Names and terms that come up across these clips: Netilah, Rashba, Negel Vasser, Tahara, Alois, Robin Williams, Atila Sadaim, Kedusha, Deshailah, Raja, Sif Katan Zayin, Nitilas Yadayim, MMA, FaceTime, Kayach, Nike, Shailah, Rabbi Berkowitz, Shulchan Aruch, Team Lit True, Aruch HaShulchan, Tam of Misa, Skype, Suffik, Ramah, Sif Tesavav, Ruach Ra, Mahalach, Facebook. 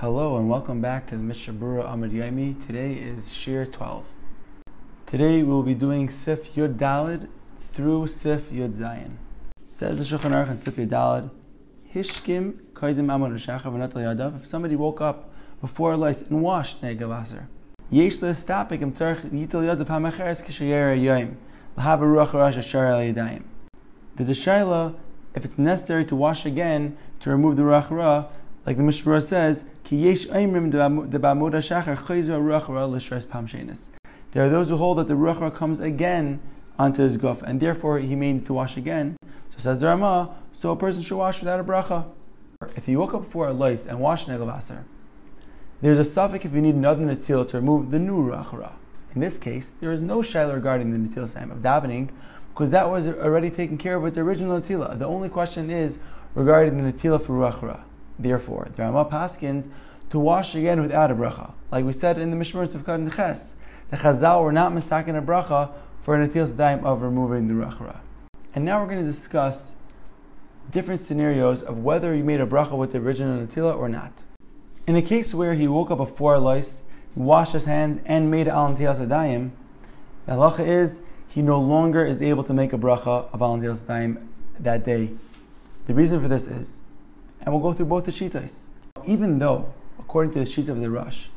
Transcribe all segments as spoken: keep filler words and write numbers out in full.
Hello and welcome back to the Mishnah Berurah Amud Yaimi. Today is Shir twelve. Today we will be doing Sif Yud Daled through Sif Yud Zayin. Says the Shulchan Aruch in Sif Yud Daled, Hishkim Kaidim Amud Yaimi V'Netilah Yadav. If somebody woke up before Alois and washed Negel Vasser, Yesh L'Estapik Im Tzarech Yitil Yadav HaMecheres Kishayere Yoyim L'Haba Ruach Ra Shashar Al Yadayim. The Deshailah, if it's necessary to wash again to remove the Ruach Ra, like the Mishnah Berurah says, Ki yesh aimrim deba'amud ha'shachar chayzu ruach ra l'shres pam shenis. There are those who hold that the ruach ra comes again onto his guf, and therefore he may need to wash again. So says the Ramah, so a person should wash without a bracha. If he woke up before Alois and washed Negel Vasser, there's a suffik if you need another Netilah to remove the new ruach ra. In this case, there is no Shailah regarding the Nitilas Yadayim of Davening, because that was already taken care of with the original Netilah. The only question is regarding the Netilah for ruach ra. Therefore, the Ramah paskins to wash again without a bracha. Like we said in the Mishnah Berurah of Katan Ches, the Chazal were not mistaken a bracha for an Atila Sadaim of removing the Rechara. And now we're going to discuss different scenarios of whether you made a bracha with the original Netilah or not. In a case where he woke up before Alois, washed his hands, and made al Netilas Yadayim, the halacha is he no longer is able to make a bracha of al Netilas Yadayim that day. The reason for this is, and we'll go through both the shittos. Even though, according to the shita of the Rosh,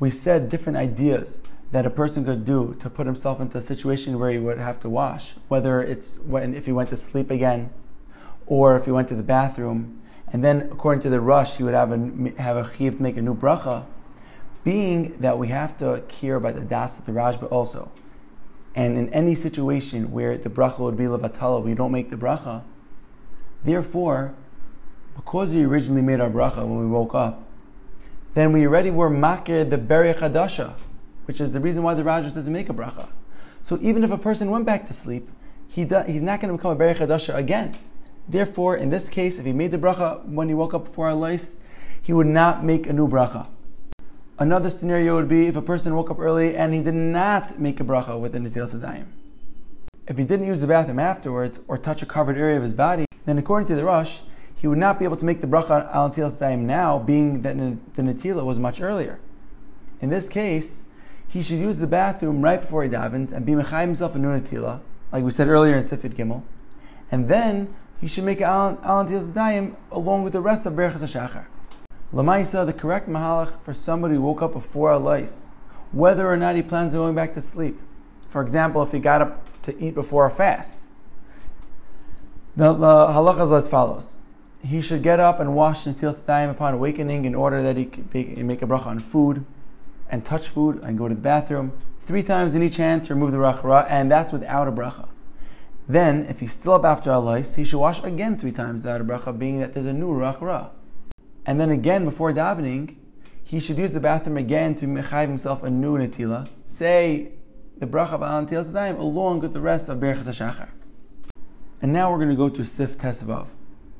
we said different ideas that a person could do to put himself into a situation where he would have to wash, whether it's when if he went to sleep again, or if he went to the bathroom, and then according to the Rosh, he would have a have a chiv to make a new bracha. Being that we have to care about the das of the Rashba also, and in any situation where the bracha would be levatala, we don't make the bracha. Therefore, because we originally made our bracha when we woke up, then we already were makir the beri chadasha, which is the reason why the Raja says to make a bracha. So even if a person went back to sleep, he do, he's not going to become a beri chadasha again. Therefore, in this case, if he made the bracha when he woke up before Alois, he would not make a new bracha. Another scenario would be if a person woke up early and he did not make a bracha with the Nitilas Yadayim. If he didn't use the bathroom afterwards or touch a covered area of his body, then according to the Rosh, he would not be able to make the bracha al Netilas Yadayim now, being that the Netilah was much earlier. In this case, he should use the bathroom right before he davens and be mechayim himself a new Netilah, like we said earlier in Sif Gimel, and then he should make al Netilas Yadayim along with the rest of Birchos HaShachar. L'maisa, the correct mahalach for somebody who woke up before Alois, whether or not he plans on going back to sleep. For example, if he got up to eat before a fast, the, the halacha is as follows. He should get up and wash Netilas Yadayim upon awakening in order that he can make a bracha on food and touch food and go to the bathroom three times in each hand to remove the ruach ra, and that's without a bracha. Then, if he's still up after Alois, he should wash again three times without a bracha, being that there's a new ruach ra. And then again, before davening, he should use the bathroom again to mechayiv himself a new Netilah, say the bracha of al Netilas Yadayim along with the rest of Birchos HaShachar. And now we're going to go to Sif Tesavav.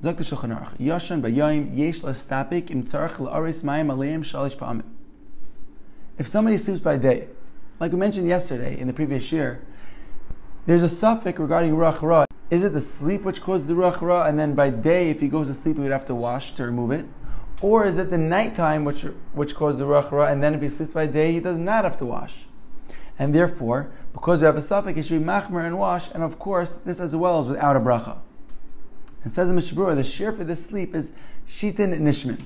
Zok the Shulchan Aruch, Yashan b'yayim yesh l'estapik im tzarech l'aris mayim aleim shalish pa'amim. If somebody sleeps by day, like we mentioned yesterday in the previous year, there's a suffik regarding ruach ra. Is it the sleep which caused the ruach ra, and then by day, if he goes to sleep, he would have to wash to remove it? Or is it the nighttime which which caused the ruach ra, and then if he sleeps by day, he does not have to wash? And therefore, because we have a suffik, he should be machmer and wash, and of course, this as well is without a bracha. And says in Mishnah Berurah, the shear for this sleep is shitin nishmin.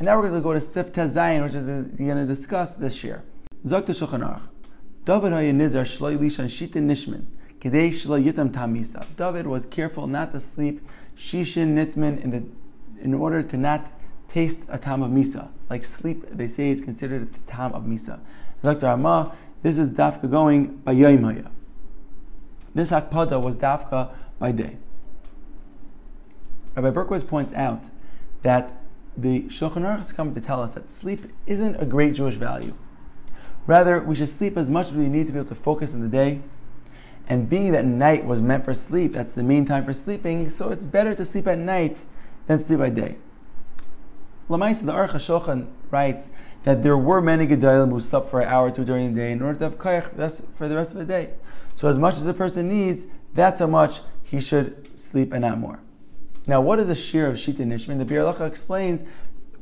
And now we're going to go to Sif Katan Zayin, which is going to discuss this shear. Zok the Shulchan Aruch, David haya nizar shlo lishan shitin nishmin, kidei shlo yitam tam of Misa. David was careful not to sleep shishin nitmin in the in order to not taste a tam of Misa. Like sleep, they say, is considered the tam of Misa. Zok the Ramah, this is dafka going by yayim haya. This hakpada was dafka by day. Rabbi Berkowitz points out that the Shulchan Aruch has come to tell us that sleep isn't a great Jewish value. Rather, we should sleep as much as we need to be able to focus in the day. And being that night was meant for sleep, that's the main time for sleeping, so it's better to sleep at night than sleep by day. L'maisa, the Aruch HaShulchan writes that there were many Gedolim who slept for an hour or two during the day in order to have Kayach for the rest of the day. So as much as a person needs, that's how much he should sleep and not more. Now, what is a shear of shitin nishmin? The Biur Halacha explains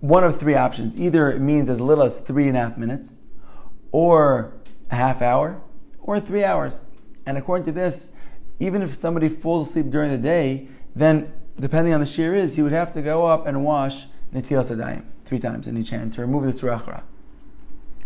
one of three options. Either it means as little as three and a half minutes, or a half hour, or three hours. And according to this, even if somebody falls asleep during the day, then depending on the shear is, he would have to go up and wash Nitilas Yadayim three times in each hand to remove this Ruach Ra.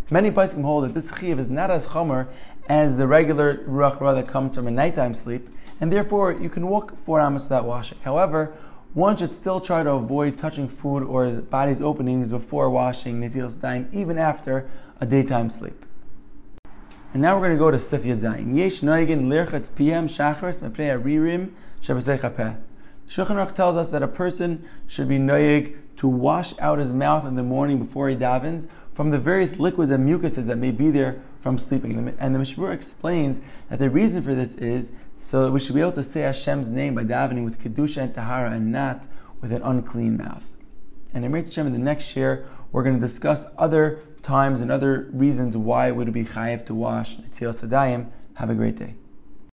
Many poskim hold that this chiv is not as chomer as the regular Ruach Ra that comes from a nighttime sleep, and therefore you can walk four amos without washing. However, one should still try to avoid touching food or his body's openings before washing Nitilas Yadayim, even after a daytime sleep. And now we're going to go to Sif Zayin. Yesh noigin lirchatz piyam shacharis mepnei aririm shebasei chapeh. Shulchan Aruch tells us that a person should be noig to wash out his mouth in the morning before he davens from the various liquids and mucuses that may be there from sleeping. And the Mishnah Berurah explains that the reason for this is so that we should be able to say Hashem's name by davening with Kedusha and Tahara and not with an unclean mouth. And in the next year, we're going to discuss other times and other reasons why it would be chayev to wash Netilas Yadayim. Have a great day.